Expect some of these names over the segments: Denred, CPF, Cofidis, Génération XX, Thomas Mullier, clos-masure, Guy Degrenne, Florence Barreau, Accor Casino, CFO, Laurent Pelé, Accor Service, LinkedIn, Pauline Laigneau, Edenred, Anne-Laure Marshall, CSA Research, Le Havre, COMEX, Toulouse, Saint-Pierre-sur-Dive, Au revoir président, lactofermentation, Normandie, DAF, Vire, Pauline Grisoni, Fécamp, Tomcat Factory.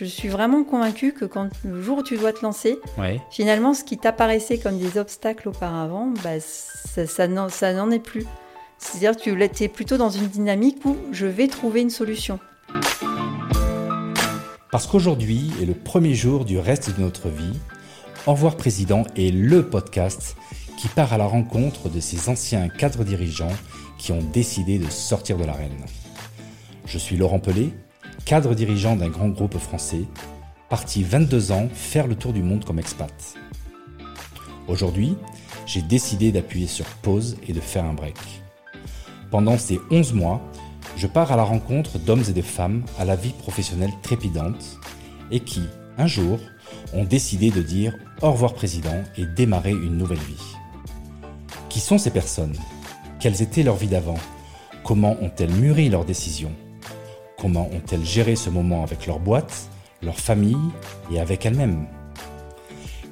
je suis vraiment convaincue que quand le jour où tu dois te lancer, ouais, finalement, ce qui t'apparaissait comme des obstacles auparavant, bah, ça n'en est plus. C'est-à-dire que tu es plutôt dans une dynamique où je vais trouver une solution. Parce qu'aujourd'hui est le premier jour du reste de notre vie, Au revoir président est le podcast qui part à la rencontre de ces anciens cadres dirigeants qui ont décidé de sortir de l'arène. Je suis Laurent Pelé, cadre dirigeant d'un grand groupe français, parti 22 ans faire le tour du monde comme expat. Aujourd'hui, j'ai décidé d'appuyer sur pause et de faire un break. Pendant ces 11 mois, je pars à la rencontre d'hommes et de femmes à la vie professionnelle trépidante et qui, un jour, ont décidé de dire « Au revoir président » et démarrer une nouvelle vie. Qui sont ces personnes ? Quelles étaient leurs vies d'avant ? Comment ont-elles mûri leurs décisions ? Comment ont-elles géré ce moment avec leur boîte, leur famille et avec elles-mêmes ?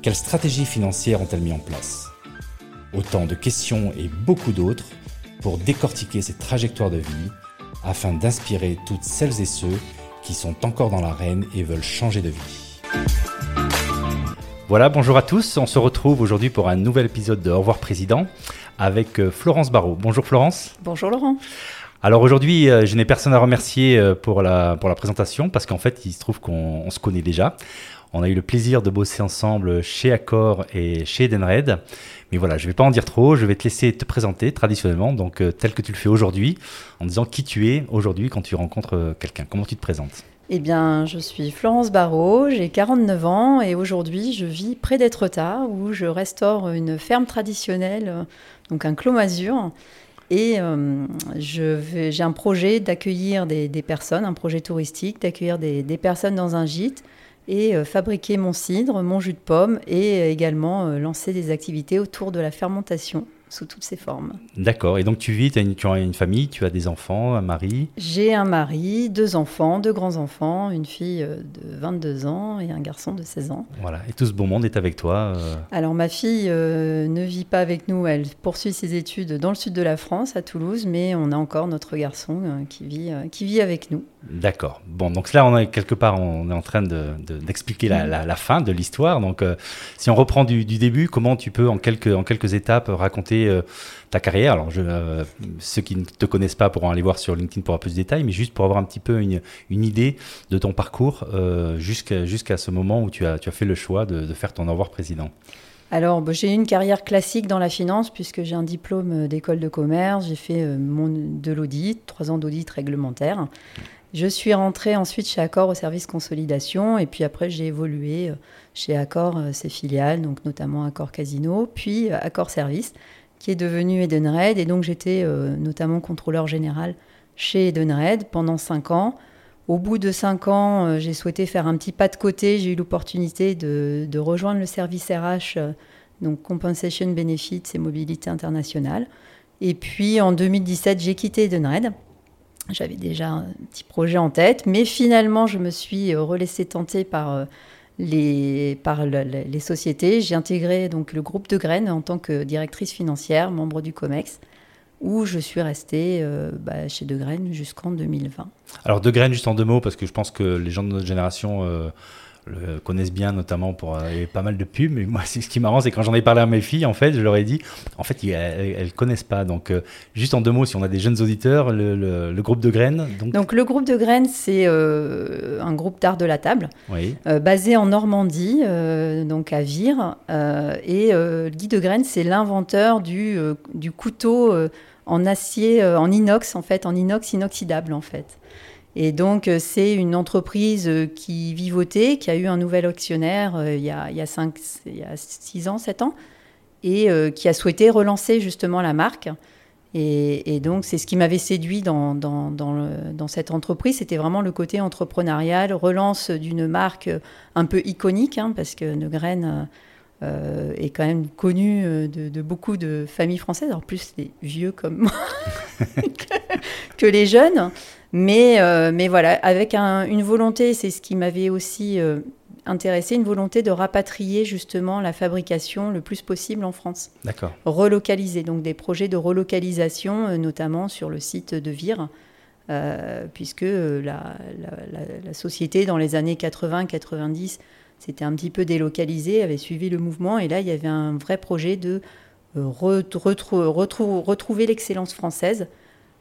Quelles stratégies financières ont-elles mis en place ? Autant de questions et beaucoup d'autres pour décortiquer ces trajectoires de vie afin d'inspirer toutes celles et ceux qui sont encore dans l'arène et veulent changer de vie. Voilà, bonjour à tous. On se retrouve aujourd'hui pour un nouvel épisode de Au revoir président avec Florence Barreau. Bonjour Florence. Bonjour Laurent. Alors aujourd'hui, je n'ai personne à remercier pour la présentation parce qu'en fait, il se trouve qu'on se connaît déjà. On a eu le plaisir de bosser ensemble chez Accor et chez Edenred. Mais voilà, je ne vais pas en dire trop. Je vais te laisser te présenter traditionnellement, donc tel que tu le fais aujourd'hui, en disant qui tu es aujourd'hui quand tu rencontres quelqu'un. Comment tu te présentes ? Eh bien, je suis Florence Barreau, j'ai 49 ans et aujourd'hui, je vis près d'Étretat où je restaure une ferme traditionnelle, donc un clos-masure. Et j'ai un projet d'accueillir des personnes, un projet touristique, d'accueillir des personnes dans un gîte et fabriquer mon cidre, mon jus de pomme et également lancer des activités autour de la fermentation sous toutes ses formes. D'accord. Et donc tu vis, tu as une famille, tu as des enfants, un mari ? J'ai un mari, 2 enfants, 2 grands-enfants, une fille de 22 ans et un garçon de 16 ans. Voilà. Et tout ce bon monde est avec toi ? Alors ma fille ne vit pas avec nous. Elle poursuit ses études dans le sud de la France, à Toulouse, mais on a encore notre garçon qui vit avec nous. D'accord. Bon, donc là, on est en train d'expliquer la fin de l'histoire. Donc, si on reprend du début, comment tu peux, en quelques étapes, raconter ta carrière ? Alors, ceux qui ne te connaissent pas pourront aller voir sur LinkedIn pour avoir plus de détails, mais juste pour avoir un petit peu une idée de ton parcours jusqu'à ce moment où tu as fait le choix de faire ton au revoir président. Alors, j'ai eu une carrière classique dans la finance puisque j'ai un diplôme d'école de commerce. J'ai fait de l'audit, 3 ans d'audit réglementaire. Je suis rentrée ensuite chez Accor au service consolidation et puis après j'ai évolué chez Accor, ses filiales, donc notamment Accor Casino, puis Accor Service qui est devenu Edenred et donc j'étais notamment contrôleur général chez Edenred pendant 5 ans. Au bout de 5 ans, j'ai souhaité faire un petit pas de côté, j'ai eu l'opportunité de rejoindre le service RH, donc Compensation Benefits et Mobilité Internationale. Et puis en 2017, j'ai quitté Edenred. J'avais déjà un petit projet en tête, mais finalement, je me suis relaissée tenter par les sociétés. J'ai intégré donc le groupe Degrenne en tant que directrice financière, membre du COMEX, où je suis restée chez Degrenne jusqu'en 2020. Alors Degrenne, juste en 2 mots, parce que je pense que les gens de notre génération... le connaissent bien, notamment pour pas mal de pubs. Mais moi, ce qui est marrant, c'est quand j'en ai parlé à mes filles, en fait, je leur ai dit, en fait, elles ne connaissent pas. Donc, juste en 2 mots, si on a des jeunes auditeurs, le groupe Degrenne. Donc, le groupe Degrenne, c'est un groupe d'art de la table, oui, basé en Normandie, donc à Vire. Guy Degrenne, c'est l'inventeur du couteau en acier, en inox, en fait, en inox inoxydable, en fait. Et donc, c'est une entreprise qui vivotait, qui a eu un nouvel actionnaire il y a 6 ans, 7 ans, et qui a souhaité relancer justement la marque. Et donc, c'est ce qui m'avait séduit dans cette entreprise. C'était vraiment le côté entrepreneurial, relance d'une marque un peu iconique, hein, parce que Degrenne est quand même connue de beaucoup de familles françaises, alors plus les vieux comme moi que les jeunes. Mais voilà, avec une volonté, c'est ce qui m'avait aussi intéressée, une volonté de rapatrier justement la fabrication le plus possible en France. D'accord. Relocaliser, donc des projets de relocalisation, notamment sur le site de Vire, puisque la société, dans les années 80-90, s'était un petit peu délocalisée, avait suivi le mouvement, et là, il y avait un vrai projet de retrouver l'excellence française,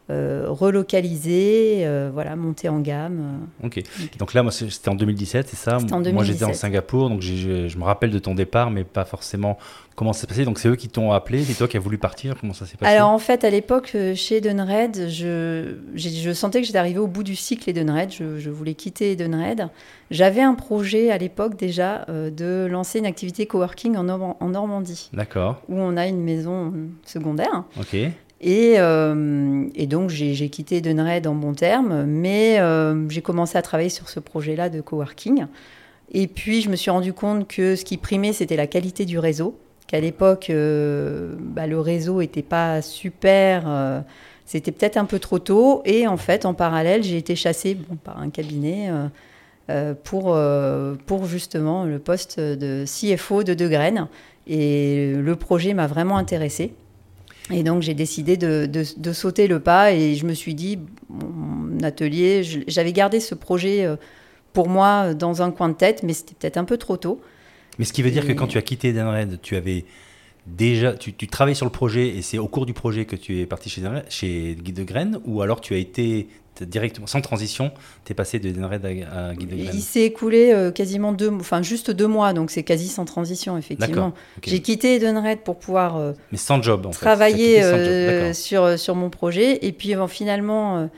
relocaliser, voilà, monter en gamme. Ok. Donc là, moi, c'était en 2017, c'est ça ? C'était en 2017. Moi, j'étais en Singapour, donc je me rappelle de ton départ, mais pas forcément comment ça s'est passé. Donc c'est eux qui t'ont appelé, c'est toi qui as voulu partir, comment ça s'est passé ? Alors en fait, à l'époque, chez Edenred, je sentais que j'étais arrivée au bout du cycle Edenred, je voulais quitter Edenred. J'avais un projet à l'époque déjà de lancer une activité coworking en Normandie. D'accord. Où on a une maison secondaire. Ok. Et donc, j'ai quitté Denred en bons termes, mais j'ai commencé à travailler sur ce projet-là de coworking. Et puis, je me suis rendu compte que ce qui primait, c'était la qualité du réseau, qu'à l'époque, le réseau n'était pas super, c'était peut-être un peu trop tôt. Et en fait, en parallèle, j'ai été chassée par un cabinet pour justement le poste de CFO de Degrenne. Et le projet m'a vraiment intéressée. Et donc, j'ai décidé de sauter le pas et je me suis dit, mon atelier, j'avais gardé ce projet pour moi dans un coin de tête, mais c'était peut-être un peu trop tôt. Mais ce qui veut dire que quand tu as quitté Denred, tu avais déjà, tu travaillais sur le projet et c'est au cours du projet que tu es parti chez Guy Degrenne, ou alors tu as été directement, sans transition, tu es passé de Denred à Guy Degrenne? Il s'est écoulé quasiment juste 2 mois, donc c'est quasi sans transition, effectivement. Okay. J'ai quitté Denred pour pouvoir mais sans job, en travailler fait. Sur mon projet. Et puis finalement,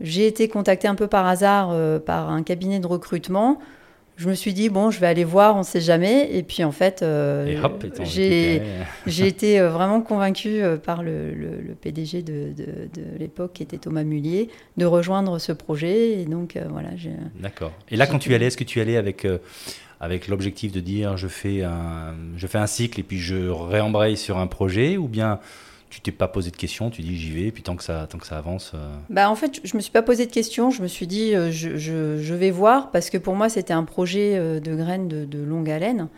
j'ai été contactée un peu par hasard par un cabinet de recrutement. Je me suis dit, je vais aller voir, on ne sait jamais. Et puis en fait, j'ai été vraiment convaincue par le PDG de l'époque, qui était Thomas Mullier, de rejoindre ce projet. Et donc, D'accord. Et là, quand tu y allais, est-ce que tu y allais avec l'objectif de dire, je fais un cycle et puis je réembraye sur un projet, ou bien tu t'es pas posé de questions, tu dis j'y vais, puis tant que ça avance. En fait, je me suis pas posé de questions. Je me suis dit je vais voir, parce que pour moi c'était un projet de graines de longue haleine,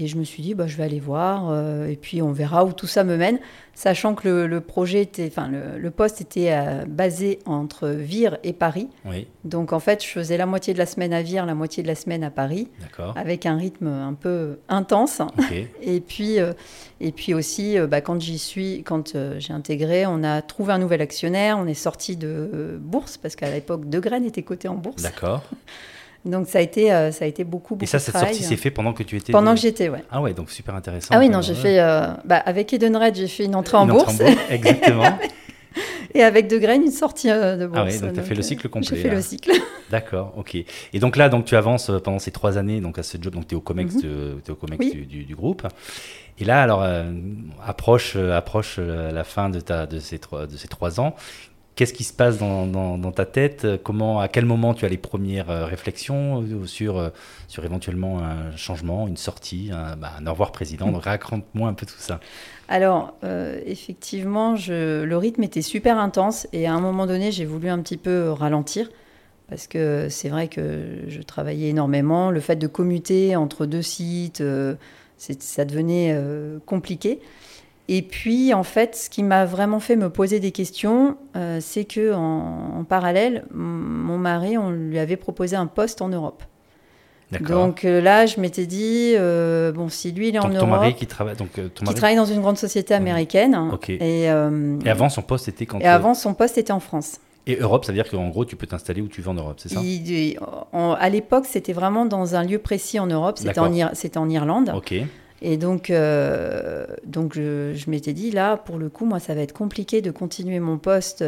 et je me suis dit je vais aller voir et puis on verra où tout ça me mène, sachant que le projet était, le poste était basé entre Vire et Paris. Oui. Donc en fait je faisais la moitié de la semaine à Vire, la moitié de la semaine à Paris. D'accord. Avec un rythme un peu intense. Okay. Et puis aussi, quand j'ai intégré, on a trouvé un nouvel actionnaire, on est sorti de bourse, parce qu'à l'époque, Degrenne était coté en bourse. D'accord. Donc, ça a été beaucoup de travail. Et cette sortie s'est faite pendant que tu étais... Pendant que j'étais, ouais. Ah ouais, donc super intéressant. Ah oui, non, j'ai fait... avec Edenred, j'ai fait une entrée en bourse. Exactement. Et avec Degrenne, une sortie de bourse. Ah oui, donc tu as fait le cycle complet. J'ai fait le cycle. D'accord, ok. Et donc là, tu avances pendant ces 3 années donc à ce job, donc tu es au COMEX, oui, du groupe. Et là, alors, approche la fin de ces 3 ans. Qu'est-ce qui se passe dans ta tête ? À quel moment tu as les premières réflexions sur éventuellement un changement, une sortie, un au revoir président ? Donc, raconte-moi un peu tout ça. Alors, effectivement, le rythme était super intense, et à un moment donné, j'ai voulu un petit peu ralentir, parce que c'est vrai que je travaillais énormément. Le fait de commuter entre 2 sites, ça devenait compliqué. Et puis, en fait, ce qui m'a vraiment fait me poser des questions, c'est qu'en parallèle, mon mari, on lui avait proposé un poste en Europe. D'accord. Donc là, je m'étais dit, si lui, il est en Europe... Ton mari qui travaille dans une grande société américaine. Mmh. Okay. Et avant, son poste était avant, son poste était en France. Et Europe, ça veut dire qu'en gros, tu peux t'installer où tu veux en Europe, c'est ça ? À l'époque, c'était vraiment dans un lieu précis en Europe. C'était c'était en Irlande. OK. Et donc je m'étais dit, là, pour le coup, moi, ça va être compliqué de continuer mon poste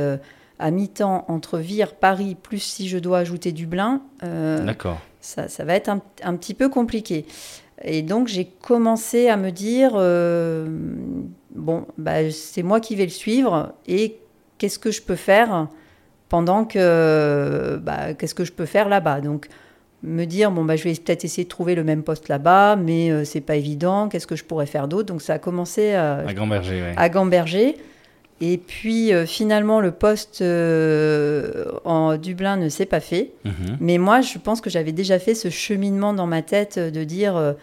à mi-temps entre Vire, Paris, plus si je dois ajouter Dublin. D'accord. Ça va être un petit peu compliqué. Et donc, j'ai commencé à me dire, c'est moi qui vais le suivre, et qu'est-ce que je peux faire qu'est-ce que je peux faire là-bas ? Donc, me dire, je vais peut-être essayer de trouver le même poste là-bas, mais c'est pas évident, qu'est-ce que je pourrais faire d'autre ? Donc ça a commencé à gamberger. Et puis finalement, le poste en Dublin ne s'est pas fait. Mmh. Mais moi, je pense que j'avais déjà fait ce cheminement dans ma tête de dire,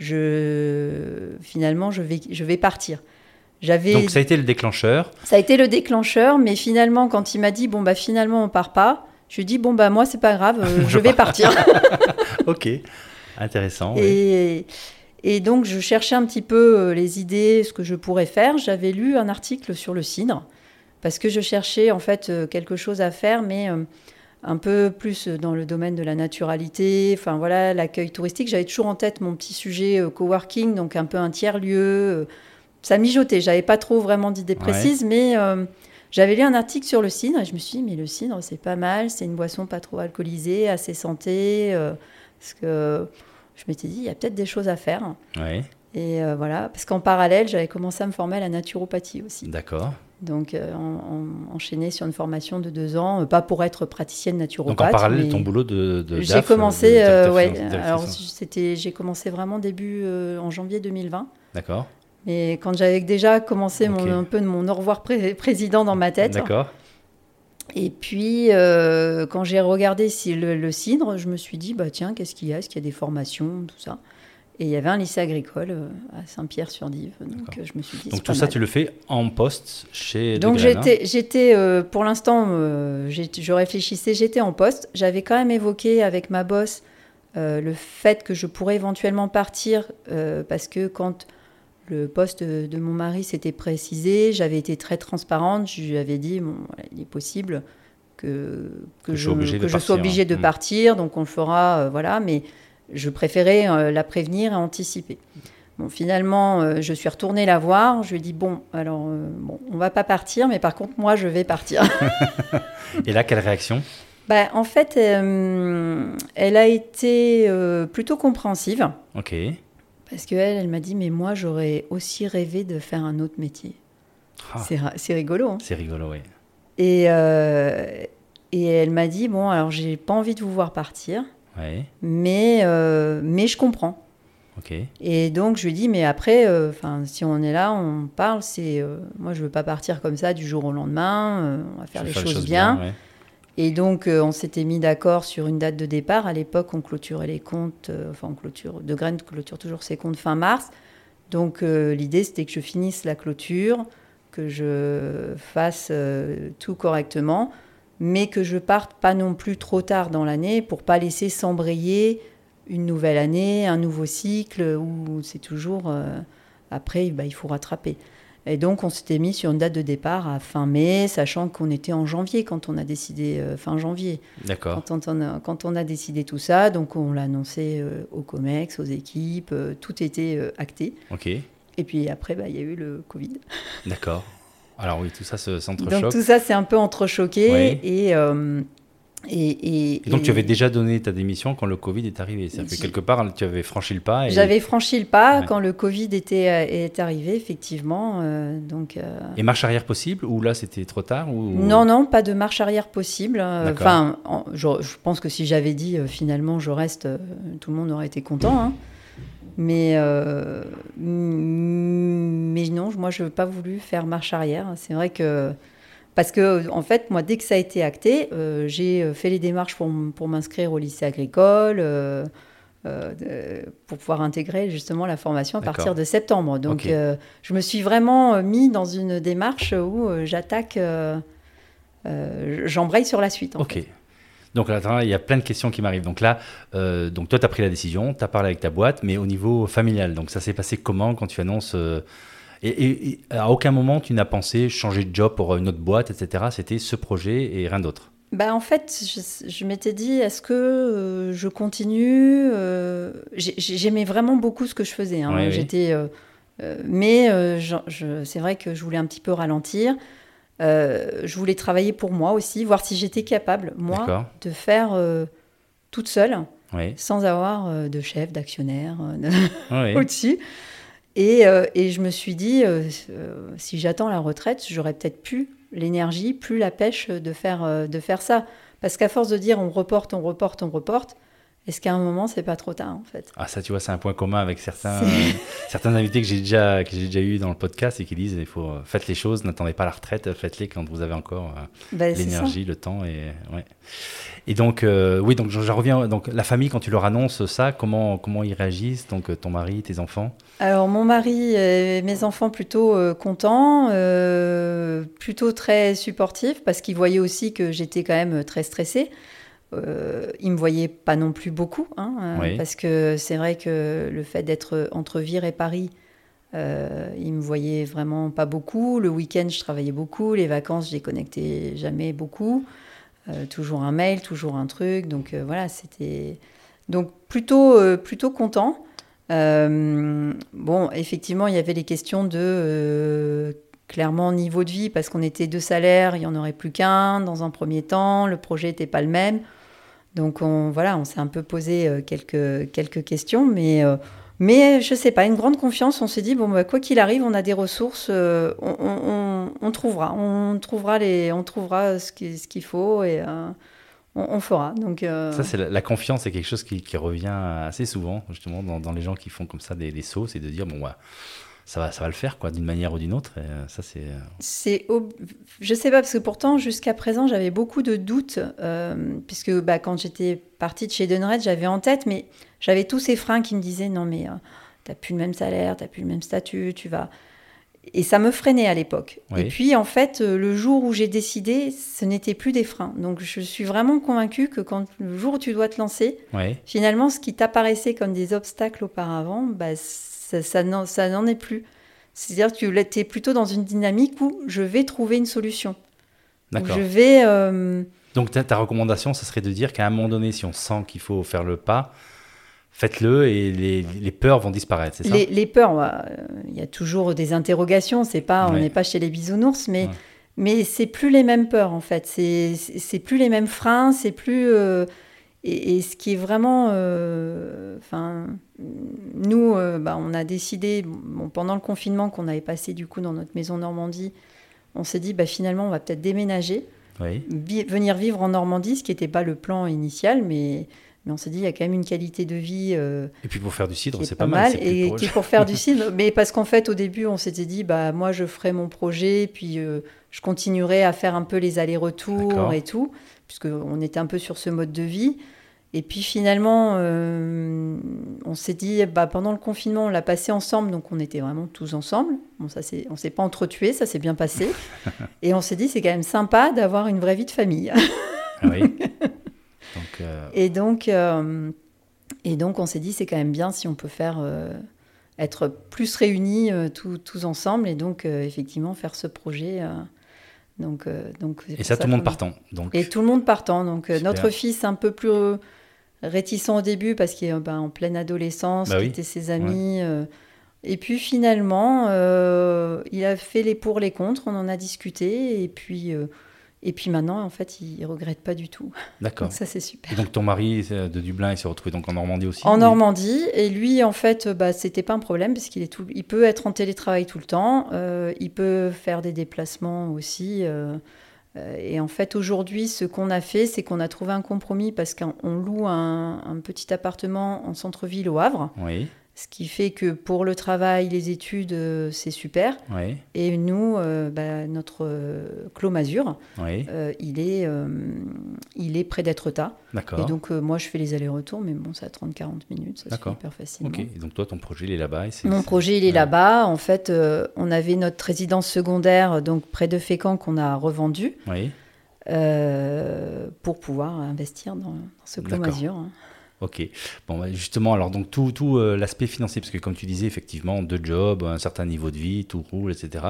finalement, je vais partir. Donc ça a été le déclencheur. Ça a été le déclencheur, mais finalement, quand il m'a dit « bon, bah finalement, on part pas », je lui ai dit « bon, bah moi, c'est pas grave, je vais partir ». Ok, intéressant. Et donc, je cherchais un petit peu les idées, ce que je pourrais faire. J'avais lu un article sur le cidre, parce que je cherchais en fait quelque chose à faire, mais un peu plus dans le domaine de la naturalité, enfin voilà, l'accueil touristique. J'avais toujours en tête mon petit sujet coworking, donc un peu un tiers-lieu. Ça mijotait, j'avais pas trop vraiment d'idées précises, mais j'avais lu un article sur le cidre et je me suis dit, mais le cidre, c'est pas mal, c'est une boisson pas trop alcoolisée, assez santé, parce que je m'étais dit, il y a peut-être des choses à faire. Ouais. Et voilà, parce qu'en parallèle, j'avais commencé à me former à la naturopathie aussi. D'accord. Donc, enchaîné sur une formation de 2 ans, pas pour être praticienne naturopathe. Donc, en parallèle, ton boulot de j'ai DAF, commencé, ouais, alors j'ai commencé vraiment début, en janvier 2020. D'accord. Et quand j'avais déjà commencé un peu de mon au revoir président dans ma tête. D'accord. Et puis, quand j'ai regardé le cidre, je me suis dit, bah, tiens, qu'est-ce qu'il y a ? Est-ce qu'il y a des formations, tout ça ? Et il y avait un lycée agricole à Saint-Pierre-sur-Dive. Donc, je me suis dit, donc, tout ça, mal. Tu le fais en poste chez Degrenne. Donc, j'étais pour l'instant, je réfléchissais, j'étais en poste. J'avais quand même évoqué avec ma boss le fait que je pourrais éventuellement partir parce que quand... Le poste de mon mari s'était précisé, j'avais été très transparente, je lui avais dit, bon, voilà, il est possible que je sois obligée de partir, donc on le fera, voilà, mais je préférais la prévenir et anticiper. Bon, finalement, je suis retournée la voir, je lui ai dit, bon, alors, on va pas partir, mais par contre, moi, je vais partir. Et là, quelle réaction ? Bah, en fait, elle a été plutôt compréhensive. Ok. Parce qu'elle m'a dit, mais moi, j'aurais aussi rêvé de faire un autre métier. Ah, c'est rigolo. Hein. C'est rigolo, oui. Et elle m'a dit, bon, alors, j'ai pas envie de vous voir partir, mais je comprends. Okay. Et donc, je lui ai dit, mais après, si on est là, on parle, moi, je veux pas partir comme ça du jour au lendemain, on va faire les choses bien. Ouais. Et donc, on s'était mis d'accord sur une date de départ. À l'époque, on clôturait les comptes. Degrenne clôture toujours ses comptes fin mars. Donc, l'idée, c'était que je finisse la clôture, que je fasse tout correctement, mais que je parte pas non plus trop tard dans l'année pour pas laisser s'embrayer une nouvelle année, un nouveau cycle où c'est toujours... après, bah, il faut rattraper. Et donc, on s'était mis sur une date de départ à fin mai, sachant qu'on était en janvier quand on a décidé, fin janvier. D'accord. Quand on a décidé tout ça, donc on l'a annoncé au COMEX, aux équipes, tout était acté. OK. Et puis après, bah, y a eu le Covid. D'accord. Alors oui, tout ça s'entrechoque. Donc tout ça, c'est un peu entrechoqué. Oui. Et donc, tu avais déjà donné ta démission quand le Covid est arrivé. Ça fait quelque part, tu avais franchi le pas. J'avais franchi le pas quand le Covid est arrivé, effectivement. Et marche arrière possible ? Ou là, c'était trop tard ou... Non, pas de marche arrière possible. D'accord. Enfin, je pense que si j'avais dit, finalement, je reste, tout le monde aurait été content. Hein. Mais non, moi, je n'ai pas voulu faire marche arrière. C'est vrai que... Parce que, en fait, moi, dès que ça a été acté, j'ai fait les démarches pour m'inscrire au lycée agricole, pour pouvoir intégrer justement la formation à partir de septembre. Donc, je me suis vraiment mis dans une démarche où j'attaque, j'embraye sur la suite. En fait. Donc là, il y a plein de questions qui m'arrivent. Donc là, toi, tu as pris la décision, tu as parlé avec ta boîte, mais au niveau familial. Donc ça s'est passé comment quand tu annonces... Et à aucun moment, tu n'as pensé changer de job pour une autre boîte, etc. C'était ce projet et rien d'autre. Bah, en fait, je m'étais dit, est-ce que je continue J'aimais vraiment beaucoup ce que je faisais. Hein. Oui, j'étais, mais c'est vrai que je voulais un petit peu ralentir. Je voulais travailler pour moi aussi, voir si j'étais capable, moi, de faire toute seule, sans avoir de chef, d'actionnaire au-dessus. Et je me suis dit, si j'attends la retraite, j'aurais peut-être plus l'énergie, plus la pêche de faire ça. Parce qu'à force de dire on reporte, Est-ce qu'à un moment, c'est pas trop tard, en fait? Ah, ça, tu vois, c'est un point commun avec certains invités que j'ai déjà eu dans le podcast et qui disent, il faut faites les choses, n'attendez pas la retraite, faites-les quand vous avez encore l'énergie, le temps. Et donc, donc j'en reviens. Donc, la famille, quand tu leur annonces ça, comment ils réagissent? Donc, ton mari, tes enfants? Alors, mon mari et mes enfants, plutôt contents, plutôt très supportifs, parce qu'ils voyaient aussi que j'étais quand même très stressée. Ils ne me voyaient pas non plus beaucoup, oui. Parce que c'est vrai que le fait d'être entre Vire et Paris, ils ne me voyaient vraiment pas beaucoup. Le week-end, je travaillais beaucoup. Les vacances, je ne les connectais jamais beaucoup. Toujours un mail, toujours un truc. Donc, voilà, c'était... Donc, plutôt content. Bon, effectivement, il y avait les questions de... clairement, niveau de vie, parce qu'on était 2 salaires, il n'y en aurait plus qu'un dans un premier temps, le projet n'était pas le même. Donc, on s'est un peu posé quelques questions, mais je ne sais pas, une grande confiance. On s'est dit, quoi qu'il arrive, on a des ressources, on trouvera ce qu'il faut et on fera. Donc, ça, c'est la confiance, c'est quelque chose qui revient assez souvent, justement, dans les gens qui font comme ça des sauts, c'est de dire, ça va le faire, quoi, d'une manière ou d'une autre. Et ça, c'est je sais pas, parce que pourtant, jusqu'à présent, j'avais beaucoup de doutes, puisque quand j'étais partie de chez Denred, j'avais en tête, mais j'avais tous ces freins qui me disaient « Non, mais t'as plus le même salaire, t'as plus le même statut, tu vas... » Et ça me freinait à l'époque. Oui. Et puis, en fait, le jour où j'ai décidé, ce n'était plus des freins. Donc, je suis vraiment convaincue que quand le jour où tu dois te lancer, oui, finalement, ce qui t'apparaissait comme des obstacles auparavant, ça n'en est plus. C'est-à-dire que tu es plutôt dans une dynamique où je vais trouver une solution. D'accord. Donc, ta recommandation, ce serait de dire qu'à un moment donné, si on sent qu'il faut faire le pas, faites-le et les peurs vont disparaître, c'est ça? Les peurs, il y a toujours des interrogations. C'est pas, on n'est pas chez les bisounours, mais c'est plus les mêmes peurs, en fait. C'est plus les mêmes freins, c'est plus... Et ce qui est vraiment... nous, on a décidé, pendant le confinement qu'on avait passé du coup dans notre maison Normandie, on s'est dit, finalement, on va peut-être déménager, oui, venir vivre en Normandie, ce qui n'était pas le plan initial, mais on s'est dit, il y a quand même une qualité de vie... et puis pour faire du cidre, c'est pas mal. Et puis pour faire du cidre, mais parce qu'en fait, au début, on s'était dit, moi, je ferai mon projet, puis je continuerai à faire un peu les allers-retours, d'accord, et tout, puisqu'on était un peu sur ce mode de vie. Et puis finalement, on s'est dit, pendant le confinement, on l'a passé ensemble, donc on était vraiment tous ensemble. Bon, on ne s'est pas entretués, ça s'est bien passé. Et on s'est dit, c'est quand même sympa d'avoir une vraie vie de famille. Ah oui. Et donc, on s'est dit, c'est quand même bien si on peut faire être plus réunis tous ensemble. Et donc, effectivement, faire ce projet... tout le monde partant. Donc. Et tout le monde partant. Donc, notre fils, un peu plus réticent au début, parce qu'il est en pleine adolescence, il était ses amis. Ouais. Et puis finalement, il a fait les pour, les contre, on en a discuté. Et puis maintenant, en fait, il ne regrette pas du tout. D'accord. Donc ça, c'est super. Et donc, ton mari de Dublin, il s'est retrouvé donc en Normandie aussi? En Normandie. Et lui, en fait, ce n'était pas un problème parce qu'il peut être en télétravail tout le temps. Il peut faire des déplacements aussi. Et en fait, aujourd'hui, ce qu'on a fait, c'est qu'on a trouvé un compromis parce qu'on loue un petit appartement en centre-ville au Havre. Oui. Ce qui fait que pour le travail, les études, c'est super. Oui. Et nous, notre clos-masure, oui, il est près d'Étretat. D'accord. Et donc, moi, je fais les allers-retours, mais bon, c'est à 30-40 minutes, ça, d'accord, se fait hyper facilement. Ok, et donc toi, ton projet, il est là-bas? Projet, il est là-bas. En fait, on avait notre résidence secondaire, donc près de Fécamp, qu'on a revendue, oui, pour pouvoir investir dans ce clos-masure. D'accord. Ok. Bon, justement, alors donc tout l'aspect financier, parce que comme tu disais, effectivement, 2 jobs, un certain niveau de vie, tout roule, etc.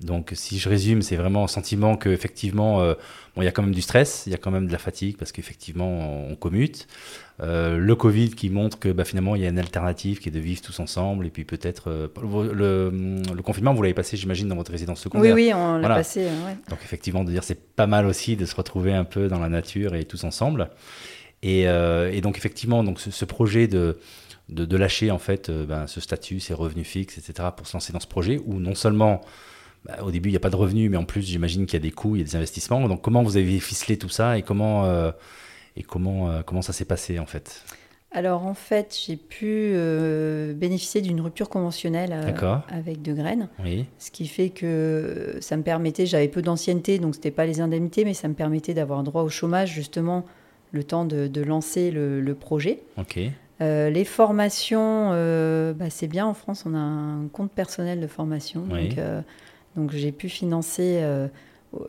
Donc, si je résume, c'est vraiment un sentiment qu'effectivement, il y a quand même du stress, il y a quand même de la fatigue, parce qu'effectivement, on commute. Le Covid qui montre que finalement, il y a une alternative qui est de vivre tous ensemble. Et puis peut-être, le confinement, vous l'avez passé, j'imagine, dans votre résidence secondaire. Oui, on l'a passé. Ouais. Donc, effectivement, de dire c'est pas mal aussi de se retrouver un peu dans la nature et tous ensemble. Et donc, effectivement, ce projet de lâcher en fait, ce statut, ces revenus fixes, etc., pour se lancer dans ce projet, où non seulement, au début, il n'y a pas de revenus, mais en plus, j'imagine qu'il y a des coûts, il y a des investissements. Donc, comment vous avez ficelé tout ça et comment et comment ça s'est passé en fait? Alors en fait, j'ai pu bénéficier d'une rupture conventionnelle avec Degrenne, oui. Ce qui fait que ça me permettait, j'avais peu d'ancienneté, donc c'était pas les indemnités, mais ça me permettait d'avoir droit au chômage justement le temps de lancer le projet. Ok. Les formations, c'est bien, en France, on a un compte personnel de formation, oui. Donc j'ai pu financer.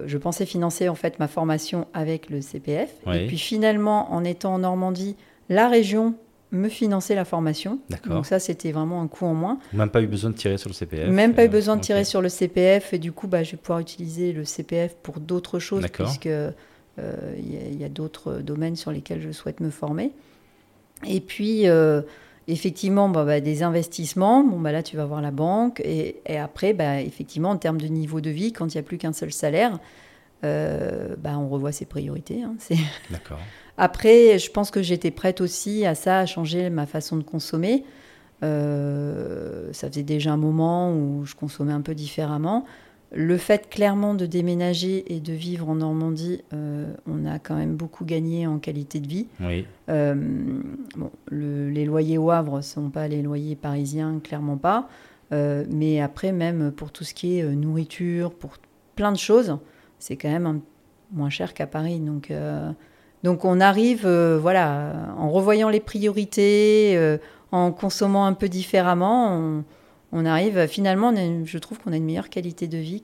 Je pensais financer en fait ma formation avec le CPF, oui. Et puis finalement, en étant en Normandie, la région me finançait la formation. D'accord. Donc ça, c'était vraiment un coup en moins. Même pas eu besoin de tirer sur le CPF. Même pas eu besoin de tirer sur le CPF. Et du coup, je vais pouvoir utiliser le CPF pour d'autres choses, puisque y a d'autres domaines sur lesquels je souhaite me former. Et puis, effectivement, des investissements. Là, tu vas voir la banque. Et après, effectivement, en termes de niveau de vie, quand il n'y a plus qu'un seul salaire... on revoit ses priorités. Hein, D'accord. Après, je pense que j'étais prête aussi à ça, à changer ma façon de consommer. Ça faisait déjà un moment où je consommais un peu différemment. Le fait clairement de déménager et de vivre en Normandie, on a quand même beaucoup gagné en qualité de vie. Oui. Les loyers au Havre ne sont pas les loyers parisiens, clairement pas. Mais après, même pour tout ce qui est nourriture, pour plein de choses... C'est quand même moins cher qu'à Paris. Donc on arrive, en revoyant les priorités, en consommant un peu différemment, on arrive finalement, je trouve qu'on a une meilleure qualité de vie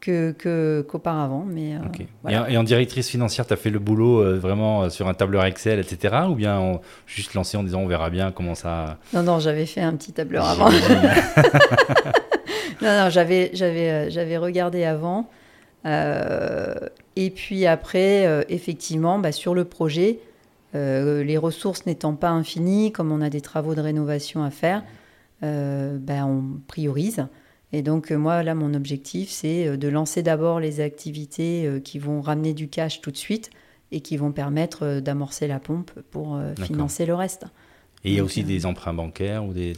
qu'auparavant. Mais, okay. Voilà. Et en directrice financière, tu as fait le boulot vraiment sur un tableur Excel, etc. Ou bien juste lancé en disant on verra bien comment ça... Non, j'avais fait un petit tableur avant. Non, j'avais regardé avant. Et puis après, effectivement, sur le projet, les ressources n'étant pas infinies, comme on a des travaux de rénovation à faire, on priorise. Et donc, moi, là, mon objectif, c'est de lancer d'abord les activités qui vont ramener du cash tout de suite et qui vont permettre d'amorcer la pompe pour financer le reste. Et il y a aussi des emprunts bancaires ou des...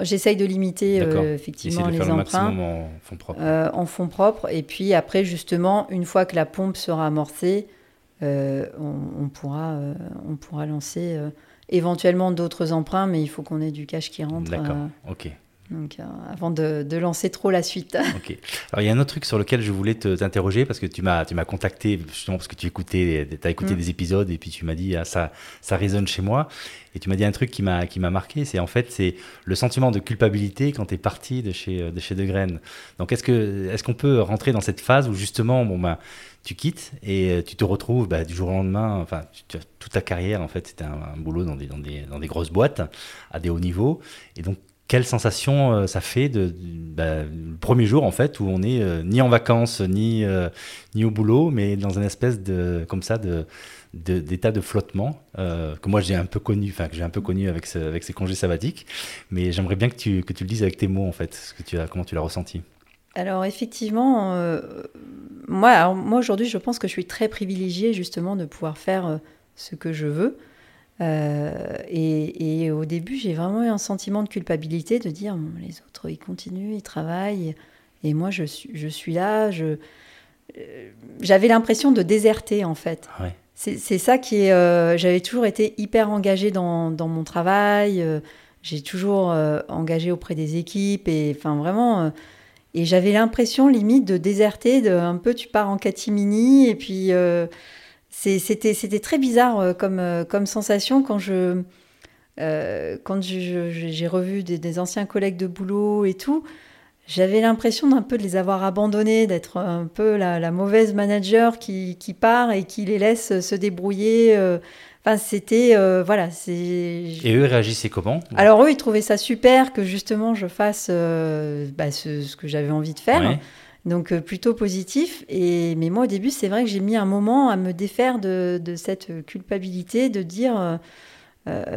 J'essaye de limiter effectivement les emprunts. Essayer de faire le maximum en fonds propres. En fonds propres. Et puis après, justement, une fois que la pompe sera amorcée, on pourra lancer éventuellement d'autres emprunts, mais il faut qu'on ait du cash qui rentre. D'accord, ok. Donc, avant de lancer trop la suite. Ok. Alors, il y a un autre truc sur lequel je voulais t'interroger parce que tu m'as contacté justement parce que tu as écouté des épisodes et puis tu m'as dit ça résonne chez moi et tu m'as dit un truc qui m'a marqué, c'est le sentiment de culpabilité quand tu es parti de chez Degrenne. Donc est-ce qu'on peut rentrer dans cette phase où justement tu quittes et tu te retrouves du jour au lendemain, enfin toute ta carrière en fait c'était un boulot dans des grosses boîtes à des hauts niveaux et donc quelle sensation ça fait le premier jour en fait où on n'est ni en vacances ni au boulot, mais dans une espèce d'état de flottement que moi j'ai un peu connu avec ces congés sabbatiques, mais j'aimerais bien que tu le dises avec tes mots en fait, comment tu l'as ressenti. Alors effectivement, moi aujourd'hui je pense que je suis très privilégiée justement de pouvoir faire ce que je veux. Et au début, j'ai vraiment eu un sentiment de culpabilité, de dire les autres, ils continuent, ils travaillent, et moi, je suis là. J'avais l'impression de déserter, en fait. Ouais. C'est ça qui est... j'avais toujours été hyper engagée dans mon travail, j'ai toujours engagée auprès des équipes, et enfin vraiment... et j'avais l'impression, limite, de déserter, un peu, tu pars en catimini, et puis... C'était très bizarre comme sensation quand j'ai revu des anciens collègues de boulot et tout. J'avais l'impression d'un peu de les avoir abandonnés, d'être un peu la mauvaise manager qui part et qui les laisse se débrouiller. Enfin, c'était... Et eux réagissaient comment ? Alors eux, ils trouvaient ça super que justement je fasse ce que j'avais envie de faire. Ouais. Donc plutôt positif, mais moi au début c'est vrai que j'ai mis un moment à me défaire de cette culpabilité, de dire,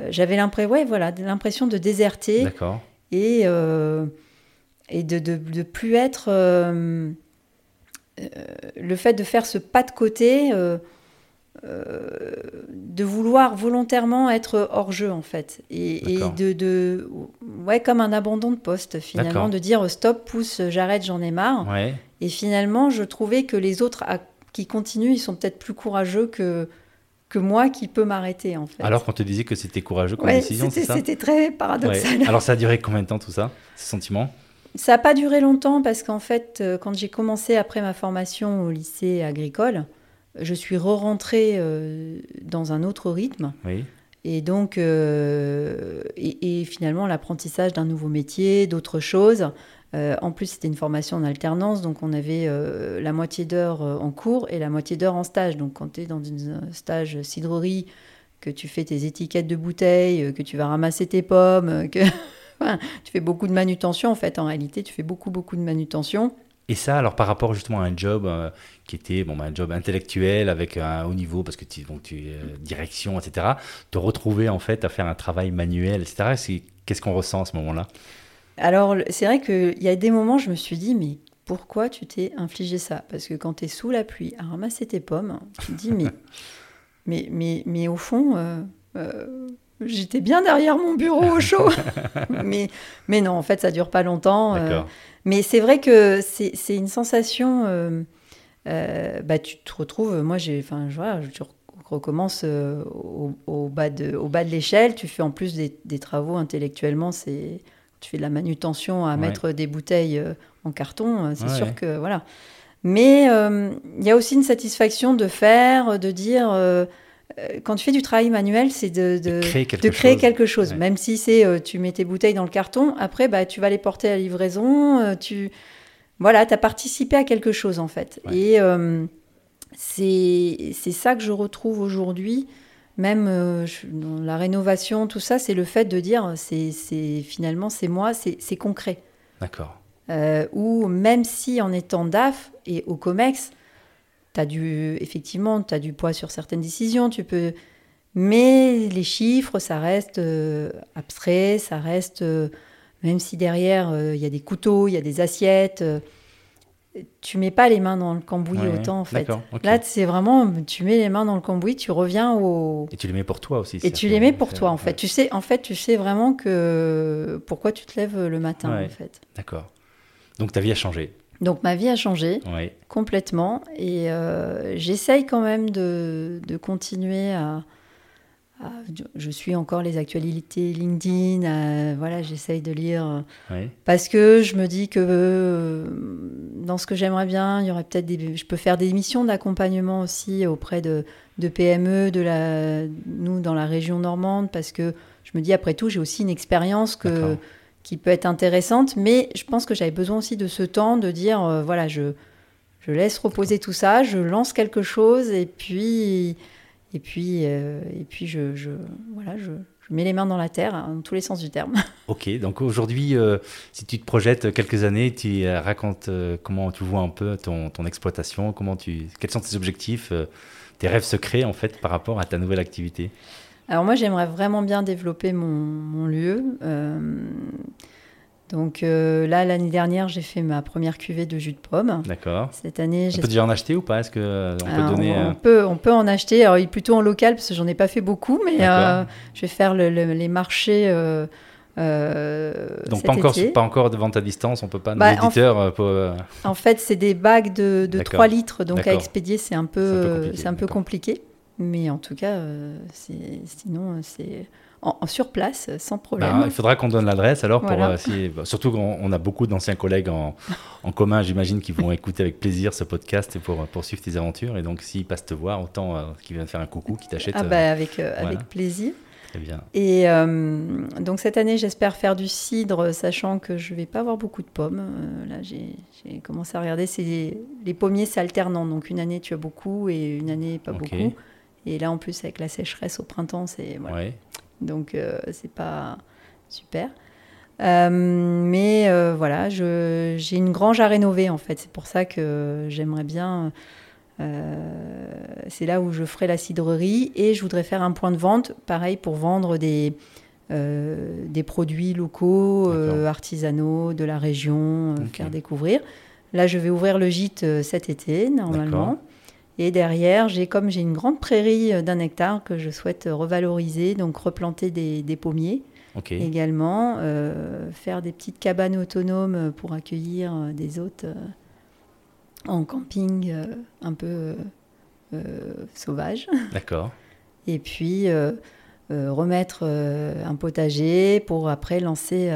j'avais l'impression de déserter. D'accord. Et de plus être, le fait de faire ce pas de côté, de vouloir volontairement être hors jeu en fait, et comme un abandon de poste finalement. D'accord. De dire stop, pousse, j'arrête, j'en ai marre. Ouais. Et finalement je trouvais que les autres qui continuent, ils sont peut-être plus courageux que que moi qui peux m'arrêter, en fait. Alors qu'on te disait que c'était courageux comme décision, c'est ça ? C'était très paradoxal. Ouais. Alors ça a duré combien de temps tout ça, ces sentiments ? Ça n'a pas duré longtemps parce qu'en fait, quand j'ai commencé après ma formation au lycée agricole, je suis re-rentrée dans un autre rythme. Oui. Et donc, et finalement, l'apprentissage d'un nouveau métier, d'autres choses. En plus, c'était une formation en alternance, donc on avait la moitié d'heure en cours et la moitié d'heure en stage. Donc, quand tu es dans un stage cidrerie, que tu fais tes étiquettes de bouteilles, que tu vas ramasser tes pommes, que enfin, tu fais beaucoup de manutention. En fait, en réalité, tu fais beaucoup de manutention. Et ça, alors par rapport justement à un job qui était un job intellectuel avec un haut niveau, parce que tu direction, etc., te retrouver en fait à faire un travail manuel, etc., qu'est-ce qu'on ressent à ce moment-là ? Alors, c'est vrai qu'il y a des moments, je me suis dit, mais pourquoi tu t'es infligé ça ? Parce que quand tu es sous la pluie à ramasser tes pommes, tu te dis, mais au fond, j'étais bien derrière mon bureau au chaud. mais non, en fait, ça ne dure pas longtemps. Mais c'est vrai que c'est une sensation... tu te retrouves... Moi, je recommence au bas de l'échelle. Tu fais en plus des travaux intellectuellement, c'est... Tu fais de la manutention à mettre des bouteilles en carton, c'est sûr que... voilà. Mais il y a aussi une satisfaction de faire, de dire... quand tu fais du travail manuel, c'est de créer quelque chose. Ouais. Même si c'est tu mets tes bouteilles dans le carton, après, tu vas les porter à la livraison. Tu as participé à quelque chose, en fait. Ouais. Et c'est ça que je retrouve aujourd'hui. Même dans la rénovation, tout ça, c'est le fait de dire, finalement, c'est moi, c'est concret. D'accord. Ou même si en étant DAF et au COMEX, effectivement, tu as du poids sur certaines décisions, mais les chiffres, ça reste abstrait, ça reste, même si derrière, il y a des couteaux, il y a des assiettes... tu mets pas les mains dans le cambouis autant en fait. Okay. Là, c'est vraiment, tu mets les mains dans le cambouis, tu reviens au... Et tu les mets pour toi aussi. Et tu les mets pour toi en fait. Ouais. Tu sais vraiment que pourquoi tu te lèves le matin en fait. D'accord. Donc ta vie a changé. Donc ma vie a changé complètement et j'essaye quand même de continuer à... Je suis encore les actualités LinkedIn, j'essaye de lire parce que je me dis que dans ce que j'aimerais bien, il y aurait peut-être je peux faire des missions d'accompagnement aussi auprès de PME, nous dans la région normande, parce que je me dis après tout j'ai aussi une expérience qui peut être intéressante, mais je pense que j'avais besoin aussi de ce temps de dire je laisse reposer tout ça, je lance quelque chose et puis je mets les mains dans la terre, dans tous les sens du terme. Ok, donc aujourd'hui, si tu te projettes quelques années, tu racontes comment tu vois un peu ton exploitation, quels sont tes objectifs, tes rêves secrets en fait par rapport à ta nouvelle activité. Alors moi, j'aimerais vraiment bien développer mon lieu. Donc, l'année dernière, j'ai fait ma première cuvée de jus de pomme. D'accord. Cette année, on peut déjà en acheter ou pas ? Est-ce qu'on peut donner... On peut en acheter, alors, plutôt en local, parce que j'en ai pas fait beaucoup, mais je vais faire les marchés donc cet été. Donc, pas encore de vente à distance, on peut pas... nos éditeurs... En fait, c'est des bagues de 3 litres, donc à expédier, c'est un peu compliqué. Mais en tout cas, c'est sur place, sans problème. Il faudra qu'on donne l'adresse alors. Surtout qu'on a beaucoup d'anciens collègues en commun, j'imagine, qui vont écouter avec plaisir ce podcast pour poursuivre tes aventures. Et donc, s'ils passent te voir, autant qu'ils viennent faire un coucou, qu'ils t'achètent. Avec plaisir. Très bien. Et donc, cette année, j'espère faire du cidre, sachant que je ne vais pas avoir beaucoup de pommes. J'ai commencé à regarder. Les pommiers, c'est alternant. Donc, une année, tu as beaucoup et une année, pas beaucoup. Et là, en plus, avec la sécheresse au printemps, c'est... Voilà. Ouais. Donc, c'est pas super. J'ai une grange à rénover, en fait. C'est pour ça que j'aimerais bien... c'est là où je ferai la cidrerie. Et je voudrais faire un point de vente, pareil, pour vendre des produits locaux, artisanaux, de la région, faire découvrir. Là, je vais ouvrir le gîte cet été, normalement. D'accord. Et derrière, j'ai une grande prairie d'un hectare que je souhaite revaloriser, donc replanter des pommiers également, faire des petites cabanes autonomes pour accueillir des hôtes en camping un peu sauvage. D'accord. et puis remettre un potager pour après lancer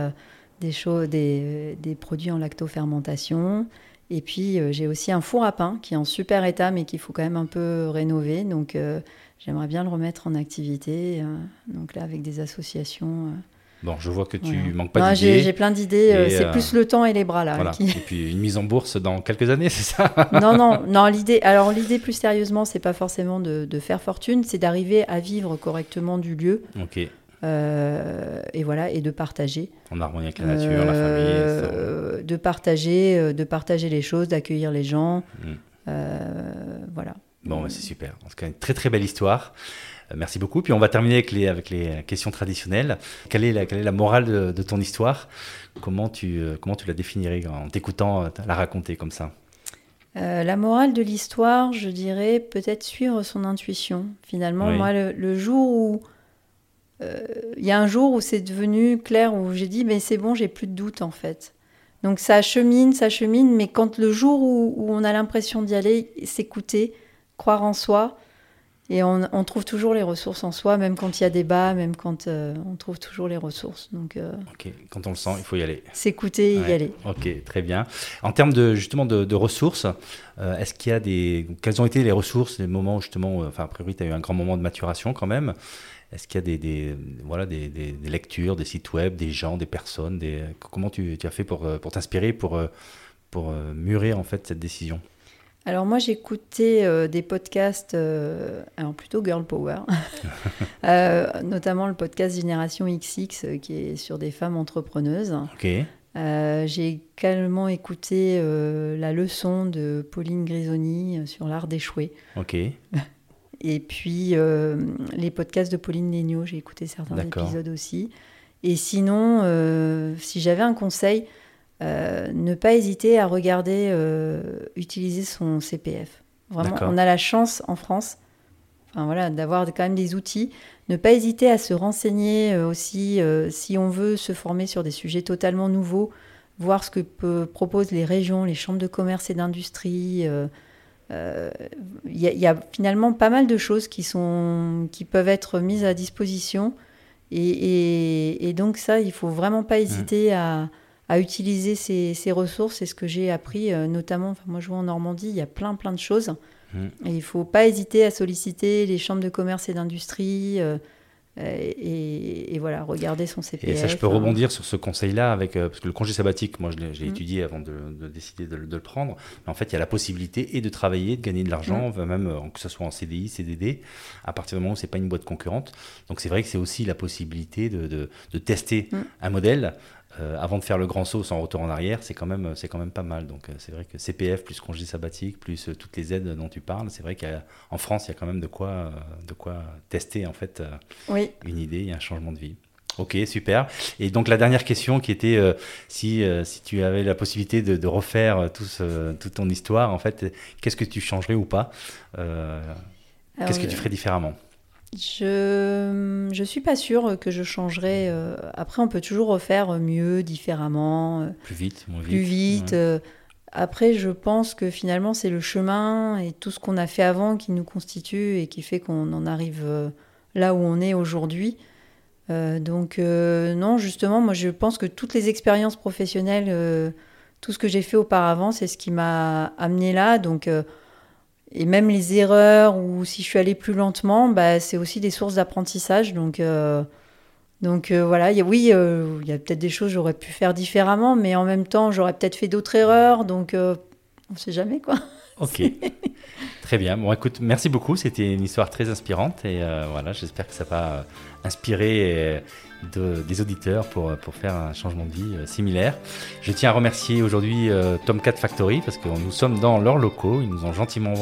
des produits en lactofermentation. Et puis j'ai aussi un four à pain qui est en super état mais qu'il faut quand même un peu rénover, donc j'aimerais bien le remettre en activité, donc là avec des associations. Bon, je vois que tu manques pas d'idées. J'ai plein d'idées, c'est plus le temps et les bras là. Voilà. Et puis une mise en bourse dans quelques années, c'est ça? Non, l'idée plus sérieusement, c'est pas forcément de faire fortune, c'est d'arriver à vivre correctement du lieu. OK. Et voilà, et de partager. En harmonie avec la nature, la famille. De partager les choses, d'accueillir les gens. Voilà. Bon, c'est super. En tout cas, une très très belle histoire. Merci beaucoup. Puis on va terminer avec les questions traditionnelles. Quelle est la morale de ton histoire ? Comment tu la définirais en t'écoutant la raconter comme ça ? La morale de l'histoire, je dirais peut-être suivre son intuition. Finalement, moi, le jour où... Il y a un jour où c'est devenu clair, où j'ai dit mais c'est bon, j'ai plus de doute en fait. Donc ça chemine, mais quand le jour où on a l'impression d'y aller, s'écouter, croire en soi, et on trouve toujours les ressources en soi, même quand il y a des bas, même quand on trouve toujours les ressources. Donc, ok, quand on le sent, il faut y aller. S'écouter, y aller. Ok, très bien. En termes de ressources, quelles ont été les ressources, les moments où justement, a priori tu as eu un grand moment de maturation quand même. Est-ce qu'il y a des lectures, des sites web, des gens, des personnes, comment tu as fait pour t'inspirer, pour mûrir en fait cette décision ? Alors moi j'écoutais des podcasts, alors plutôt girl power, notamment le podcast Génération XX qui est sur des femmes entrepreneuses. Ok. J'ai également écouté la leçon de Pauline Grisoni sur l'art d'échouer. Ok. Et puis, les podcasts de Pauline Laigneau, j'ai écouté certains épisodes aussi. Et sinon, si j'avais un conseil, ne pas hésiter à regarder, utiliser son CPF. Vraiment, on a la chance en France d'avoir quand même des outils. Ne pas hésiter à se renseigner aussi si on veut se former sur des sujets totalement nouveaux, voir ce que proposent les régions, les chambres de commerce et d'industrie... Il y a finalement pas mal de choses qui peuvent être mises à disposition et donc ça, il ne faut vraiment pas hésiter à utiliser ces ressources. C'est ce que j'ai appris, notamment, moi je vois en Normandie, il y a plein de choses et il ne faut pas hésiter à solliciter les chambres de commerce et d'industrie et voilà, regarder son CPF. Et ça, je peux rebondir sur ce conseil-là, parce que le congé sabbatique, moi, je l'ai étudié avant de décider de le prendre. Mais en fait, il y a la possibilité de travailler, de gagner de l'argent, même que ce soit en CDI, CDD, à partir du moment où ce n'est pas une boîte concurrente. Donc, c'est vrai que c'est aussi la possibilité de tester un modèle avant de faire le grand saut sans retour en arrière. C'est quand même pas mal. Donc, c'est vrai que CPF plus congé sabbatique, plus toutes les aides dont tu parles, c'est vrai qu'en France, il y a quand même de quoi tester, en fait, une idée et un changement de vie. Ok, super. Et donc, la dernière question qui était si tu avais la possibilité de refaire toute ton histoire, en fait, qu'est-ce que tu changerais ou pas ? Qu'est-ce que tu ferais différemment ? Je suis pas sûre que je changerais. Après, on peut toujours refaire mieux, différemment. Plus vite. Ouais. Après, je pense que finalement, c'est le chemin et tout ce qu'on a fait avant qui nous constitue et qui fait qu'on en arrive là où on est aujourd'hui. Non, justement, moi, je pense que toutes les expériences professionnelles, tout ce que j'ai fait auparavant, c'est ce qui m'a amené là. Donc... Et même les erreurs, ou si je suis allée plus lentement, c'est aussi des sources d'apprentissage. Donc, voilà, il y a peut-être des choses que j'aurais pu faire différemment, mais en même temps, j'aurais peut-être fait d'autres erreurs. Donc, on ne sait jamais, quoi. Ok, très bien. Bon, écoute, merci beaucoup. C'était une histoire très inspirante. Et voilà, j'espère que ça va inspirer des auditeurs pour faire un changement de vie similaire. Je tiens à remercier aujourd'hui Tomcat Factory parce que nous sommes dans leurs locaux. Ils nous ont gentiment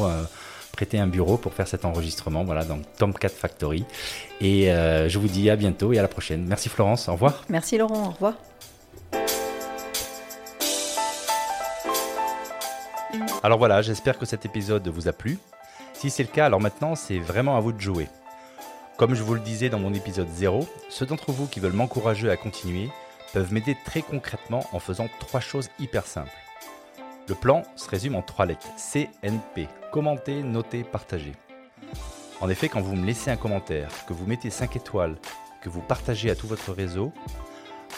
prêté un bureau pour faire cet enregistrement. Voilà, donc Tomcat Factory. Et je vous dis à bientôt et à la prochaine. Merci Florence, au revoir. Merci Laurent, au revoir. Alors voilà, j'espère que cet épisode vous a plu. Si c'est le cas, alors maintenant, c'est vraiment à vous de jouer. Comme je vous le disais dans mon épisode 0, ceux d'entre vous qui veulent m'encourager à continuer peuvent m'aider très concrètement en faisant 3 choses hyper simples. Le plan se résume en 3 lettres, CNP, commenter, noter, partager. En effet, quand vous me laissez un commentaire, que vous mettez 5 étoiles, que vous partagez à tout votre réseau,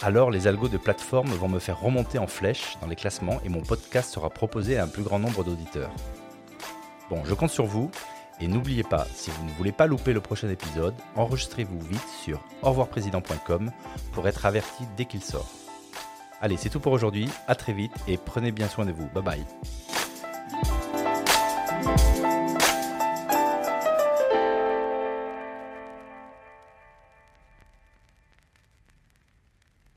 alors les algos de plateforme vont me faire remonter en flèche dans les classements et mon podcast sera proposé à un plus grand nombre d'auditeurs. Bon, je compte sur vous et n'oubliez pas, si vous ne voulez pas louper le prochain épisode, enregistrez-vous vite sur aurevoirprésident.com pour être averti dès qu'il sort. Allez, c'est tout pour aujourd'hui, à très vite et prenez bien soin de vous. Bye bye.